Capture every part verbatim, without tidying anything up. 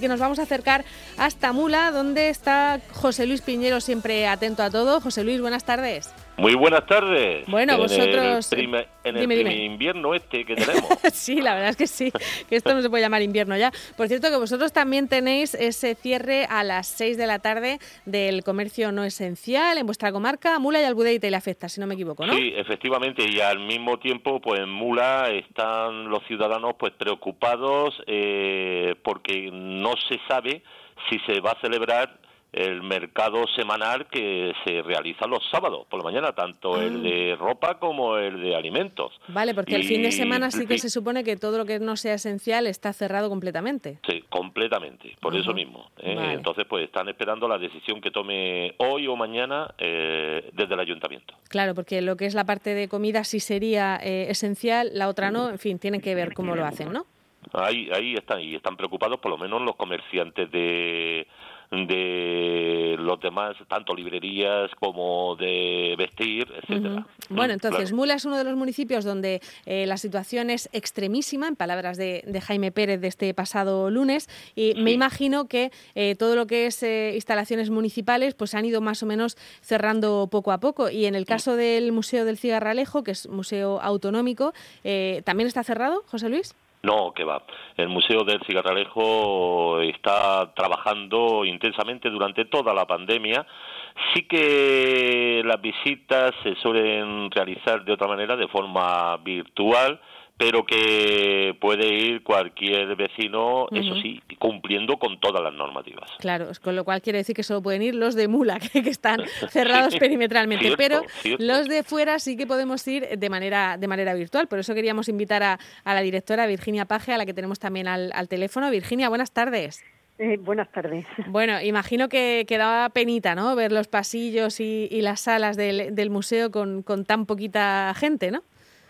Que nos vamos a acercar hasta Mula, donde está José Luis Piñero, siempre atento a todo. José Luis, buenas tardes. Muy buenas tardes. Bueno, en vosotros... El primer, en dime, el primer invierno este que tenemos. Sí, la verdad es que sí, que esto no se puede llamar invierno ya. Por cierto, que vosotros también tenéis ese cierre a las seis de la tarde del comercio no esencial en vuestra comarca. Mula y Albudeite le afecta, si no me equivoco, ¿no? Sí, efectivamente, y al mismo tiempo, pues en Mula están los ciudadanos pues preocupados eh, porque no se sabe si se va a celebrar el mercado semanal que se realiza los sábados por la mañana, tanto ah. el de ropa como el de alimentos. Vale, porque y, el fin de semana sí que y, se supone que todo lo que no sea esencial está cerrado completamente. Sí, completamente, por uh-huh. eso mismo. Eh, vale. Entonces, pues están esperando la decisión que tome hoy o mañana eh, desde el ayuntamiento. Claro, porque lo que es la parte de comida sí sería eh, esencial, la otra no, en fin, tienen que ver cómo lo hacen, ¿no? Ahí, ahí están, y están preocupados por lo menos los comerciantes de... de los demás, tanto librerías como de vestir, etcétera. Uh-huh. Bueno, entonces, claro. Mula es uno de los municipios donde eh, la situación es extremísima, en palabras de, de Jaime Pérez de este pasado lunes, y sí. me imagino que eh, todo lo que es eh, instalaciones municipales pues han ido más o menos cerrando poco a poco, y en el caso sí. del Museo del Cigarralejo, que es museo autonómico, eh, ¿también está cerrado, José Luis? No, que va. El Museo del Cigarralejo está trabajando intensamente durante toda la pandemia. Sí que las visitas se suelen realizar de otra manera, de forma virtual, pero que puede ir cualquier vecino, uh-huh. eso sí, cumpliendo con todas las normativas. Claro, con lo cual quiere decir que solo pueden ir los de Mula, que, que están cerrados sí, perimetralmente, cierto, pero cierto. Los de fuera sí que podemos ir de manera de manera virtual. Por eso queríamos invitar a, a la directora Virginia Page, a la que tenemos también al, al teléfono. Virginia, buenas tardes. Eh, buenas tardes. Bueno, imagino que, que daba penita, ¿no?, ver los pasillos y, y las salas del, del museo con, con tan poquita gente, ¿no?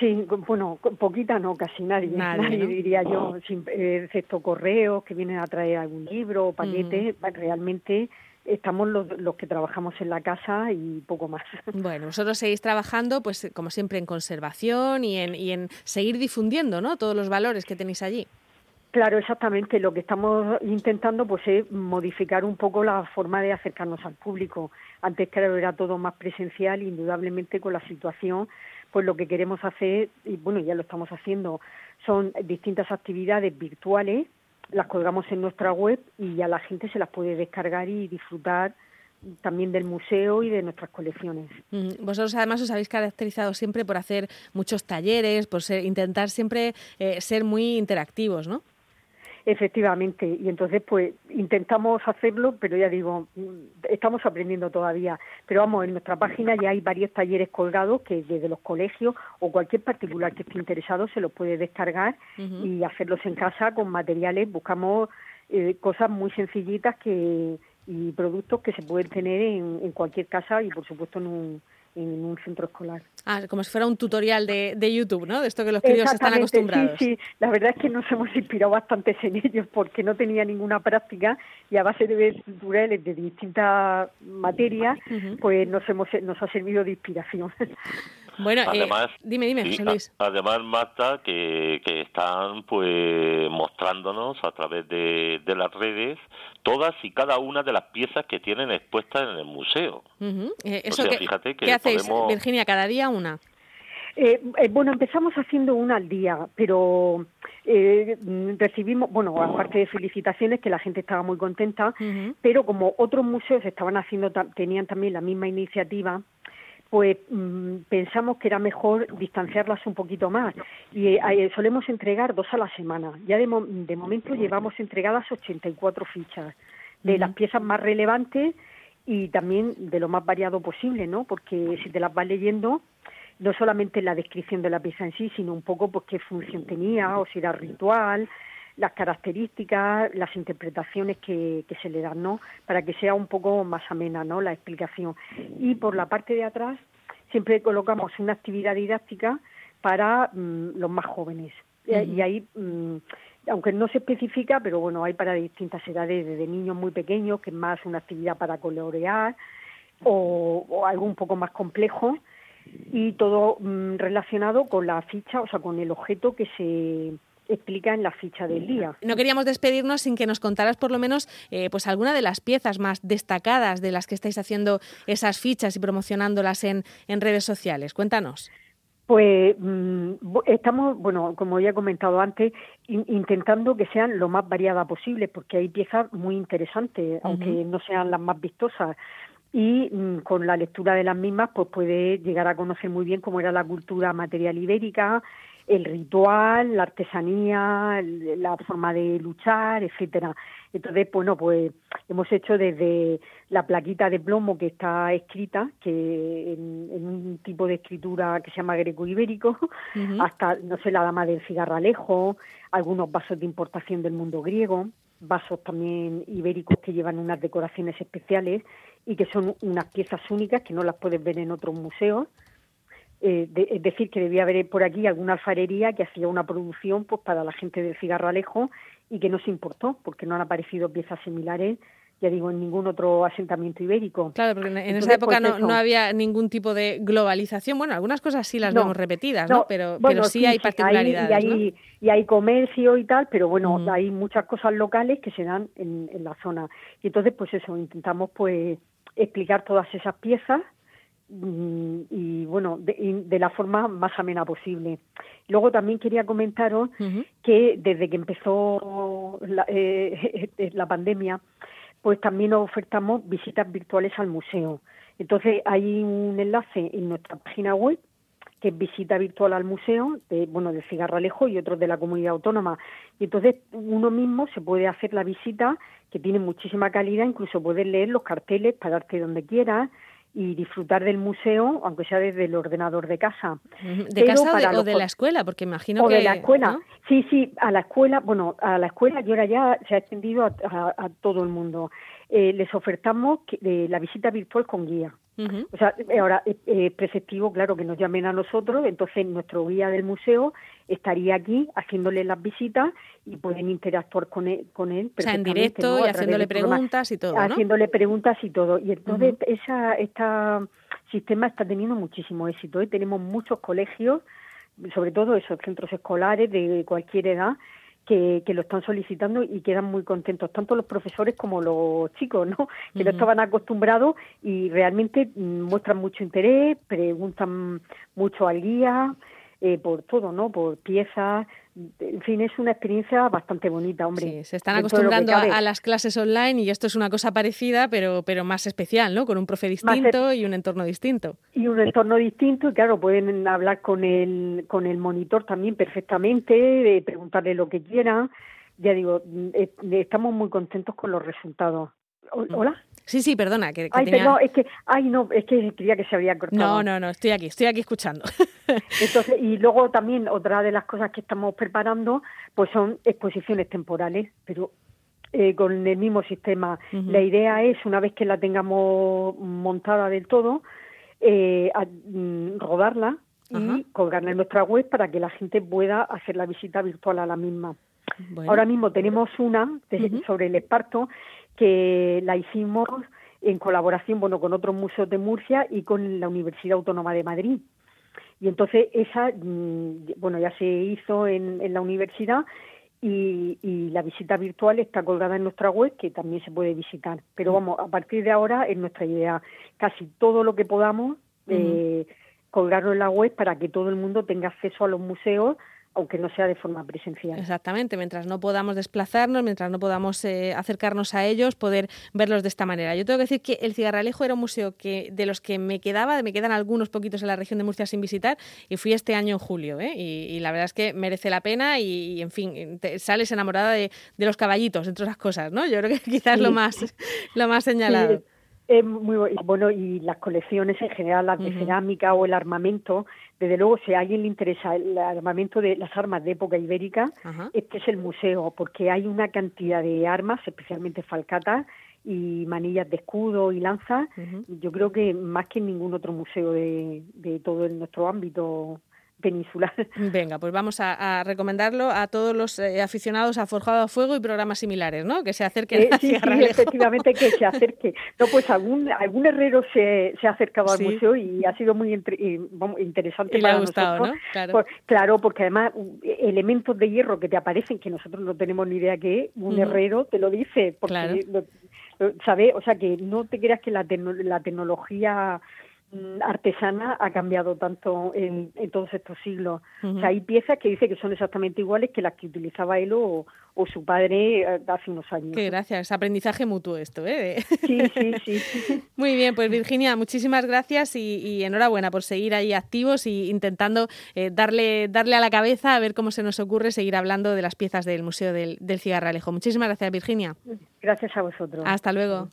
Sí, bueno, poquita no, casi nadie, nadie, nadie ¿no? diría yo, sin, excepto correos que vienen a traer algún libro o paquetes, mm. realmente estamos los, los que trabajamos en la casa y poco más. Bueno, vosotros seguís trabajando, pues como siempre, en conservación y en, y en seguir difundiendo, ¿no?, todos los valores que tenéis allí. Claro, exactamente. Lo que estamos intentando pues es modificar un poco la forma de acercarnos al público. Antes, claro, era todo más presencial, indudablemente con la situación, pues lo que queremos hacer, y bueno, ya lo estamos haciendo, son distintas actividades virtuales, las colgamos en nuestra web y ya la gente se las puede descargar y disfrutar también del museo y de nuestras colecciones. Vosotros además os habéis caracterizado siempre por hacer muchos talleres, por ser, intentar siempre eh, ser muy interactivos, ¿no? Efectivamente, y entonces pues intentamos hacerlo, pero ya digo, estamos aprendiendo todavía, pero vamos, en nuestra página ya hay varios talleres colgados que desde los colegios o cualquier particular que esté interesado se los puede descargar uh-huh. y hacerlos en casa con materiales. Buscamos eh, cosas muy sencillitas que y productos que se pueden tener en, en cualquier casa y por supuesto en un en un centro escolar. Ah, como si fuera un tutorial de, de YouTube, ¿no? De esto que los críos están acostumbrados. Sí, sí. La verdad es que nos hemos inspirado bastante en ellos porque no tenía ninguna práctica y a base de tutoriales de distintas materias, uh-huh. pues nos hemos nos ha servido de inspiración. Bueno, además, eh, dime, dime, José Luis. Además, Marta, que, que están pues mostrándonos a través de, de las redes todas y cada una de las piezas que tienen expuestas en el museo. Uh-huh. Eh, eso o sea, que, fíjate que ¿qué hacéis, podemos... Virginia, cada día una? Eh, eh, bueno, empezamos haciendo una al día, pero eh, recibimos, bueno, aparte de felicitaciones, que la gente estaba muy contenta, uh-huh. pero como otros museos estaban haciendo, tenían también la misma iniciativa, pues mmm, pensamos que era mejor distanciarlas un poquito más y eh, solemos entregar dos a la semana. Ya de, mo- de momento llevamos entregadas ochenta y cuatro fichas de uh-huh. las piezas más relevantes y también de lo más variado posible, ¿no? Porque si te las vas leyendo, no solamente la descripción de la pieza en sí, sino un poco pues qué función tenía o si era ritual, las características, las interpretaciones que, que se le dan, ¿no? Para que sea un poco más amena, ¿no?, la explicación. Y por la parte de atrás siempre colocamos una actividad didáctica para mmm, los más jóvenes. Uh-huh. Y ahí, mmm, aunque no se especifica, pero bueno, hay para distintas edades, desde niños muy pequeños, que es más una actividad para colorear, o, o algo un poco más complejo, y todo mmm, relacionado con la ficha, o sea, con el objeto que se... explica en la ficha del día. No queríamos despedirnos sin que nos contaras por lo menos eh, pues alguna de las piezas más destacadas de las que estáis haciendo esas fichas y promocionándolas en, en redes sociales. Cuéntanos. Pues estamos, bueno, como ya he comentado antes, in- intentando que sean lo más variadas posible, porque hay piezas muy interesantes, uh-huh. aunque no sean las más vistosas. Y mmm, con la lectura de las mismas, pues puede llegar a conocer muy bien cómo era la cultura material ibérica, el ritual, la artesanía, la forma de luchar, etcétera. Entonces, bueno, pues hemos hecho desde la plaquita de plomo que está escrita, que en, en un tipo de escritura que se llama greco-ibérico, uh-huh. hasta, no sé, la dama del cigarralejo, algunos vasos de importación del mundo griego, vasos también ibéricos que llevan unas decoraciones especiales y que son unas piezas únicas que no las puedes ver en otros museos. Eh, de, es decir, que debía haber por aquí alguna alfarería que hacía una producción pues para la gente del cigarralejo y que no se importó, porque no han aparecido piezas similares, ya digo, en ningún otro asentamiento ibérico. Claro, porque en, en Entonces, esa época pues, no, no había ningún tipo de globalización. Bueno, algunas cosas sí las no, vemos repetidas, ¿no? ¿no? Pero, bueno, pero sí, sí hay particularidades, hay, y, hay, ¿no? y hay comercio y tal, pero bueno, uh-huh. hay muchas cosas locales que se dan en, en la zona. Y entonces, pues eso, intentamos pues explicar todas esas piezas y bueno, de, de la forma más amena posible. Luego también quería comentaros uh-huh. que desde que empezó la, eh, la pandemia, pues también ofertamos visitas virtuales al museo. Entonces hay un enlace en nuestra página web que es visita virtual al museo, de, bueno, del Cigarralejo y otros de la comunidad autónoma. Y entonces uno mismo se puede hacer la visita, que tiene muchísima calidad, incluso poder leer los carteles, pararte donde quieras, y disfrutar del museo, aunque sea desde el ordenador de casa. ¿De casa o de, los... de la escuela? Porque imagino o que... O de la escuela. ¿No? Sí, sí, a la escuela, bueno, a la escuela y ahora ya se ha extendido a, a, a todo el mundo. Eh, les ofertamos que, eh, la visita virtual con guía. Uh-huh. O sea, ahora es eh, preceptivo, claro, que nos llamen a nosotros, entonces nuestro guía del museo estaría aquí haciéndole las visitas y pueden interactuar con él, con él o sea, en directo, ¿no? Y haciéndole preguntas y todo, ¿no? Haciéndole preguntas y todo. Y entonces uh-huh. esa esta sistema está teniendo muchísimo éxito, ¿eh? Tenemos muchos colegios, sobre todo esos centros escolares de cualquier edad, Que, que lo están solicitando y quedan muy contentos, tanto los profesores como los chicos, ¿no? Que uh-huh. no estaban acostumbrados y realmente muestran mucho interés, preguntan mucho al guía, eh, por todo, ¿no? Por piezas, en fin, es una experiencia bastante bonita, hombre. Sí, se están acostumbrando a, a las clases online y esto es una cosa parecida, pero pero más especial, ¿no? Con un profe distinto ser, y un entorno distinto. Y un entorno distinto, y claro, pueden hablar con el con el monitor también perfectamente, eh, preguntarle lo que quieran. Ya digo, eh, estamos muy contentos con los resultados. ¿Hola? Sí, sí, perdona. Que, que ay, tenía... pero no, es que, ay, no, es que creía que se había cortado. No, no, no, estoy aquí, estoy aquí escuchando. Entonces, y luego también otra de las cosas que estamos preparando, pues son exposiciones temporales, pero eh, con el mismo sistema. Uh-huh. La idea es, una vez que la tengamos montada del todo, eh, a, mm, rodarla y uh-huh. colgarla en nuestra web para que la gente pueda hacer la visita virtual a la misma. Bueno. Ahora mismo tenemos una de, uh-huh. sobre el esparto, que la hicimos en colaboración, bueno, con otros museos de Murcia y con la Universidad Autónoma de Madrid. Y entonces esa, bueno, ya se hizo en, en la universidad y, y la visita virtual está colgada en nuestra web, que también se puede visitar. Pero vamos, a partir de ahora es nuestra idea, casi todo lo que podamos eh, uh-huh. colgarlo en la web para que todo el mundo tenga acceso a los museos, aunque no sea de forma presencial. Exactamente, mientras no podamos desplazarnos, mientras no podamos eh, acercarnos a ellos, poder verlos de esta manera. Yo tengo que decir que el Cigarralejo era un museo que de los que me quedaba, me quedan algunos poquitos en la región de Murcia sin visitar, y fui este año en julio, ¿eh? y, y la verdad es que merece la pena y, y en fin, te, sales enamorada de, de los caballitos, entre otras cosas, ¿no? Yo creo que quizás sí. lo más lo más señalado. Sí. Es muy bueno, y las colecciones en general, las de uh-huh. cerámica o el armamento, desde luego, si a alguien le interesa el armamento de las armas de época ibérica, uh-huh. este es el museo, porque hay una cantidad de armas, especialmente falcatas y manillas de escudo y lanzas, uh-huh. yo creo que más que en ningún otro museo de, de todo el, nuestro ámbito península. Venga, pues vamos a, a recomendarlo a todos los eh, aficionados a Forjado a Fuego y programas similares, ¿no? Que se acerquen eh, a Cigarralejo. Sí, sí, efectivamente, que se acerque. No, pues algún algún herrero se, se ha acercado sí. al museo y ha sido muy entre, y, bueno, interesante y para nosotros. Le ha gustado, ¿no? Claro. Por, claro, porque además elementos de hierro que te aparecen que nosotros no tenemos ni idea qué es, un mm. herrero te lo dice. Porque claro. lo, ¿sabes? O sea, que no te creas que la, te- la tecnología artesana ha cambiado tanto en, en todos estos siglos. Uh-huh. O sea, hay piezas que dice que son exactamente iguales que las que utilizaba él o, o su padre hace unos años. Qué gracias, aprendizaje mutuo esto, ¿eh? Sí, sí, sí, sí. Muy bien, pues Virginia, muchísimas gracias y, y enhorabuena por seguir ahí activos e intentando eh, darle, darle a la cabeza a ver cómo se nos ocurre seguir hablando de las piezas del Museo del, del Cigarralejo. Muchísimas gracias, Virginia. Gracias a vosotros. Hasta luego.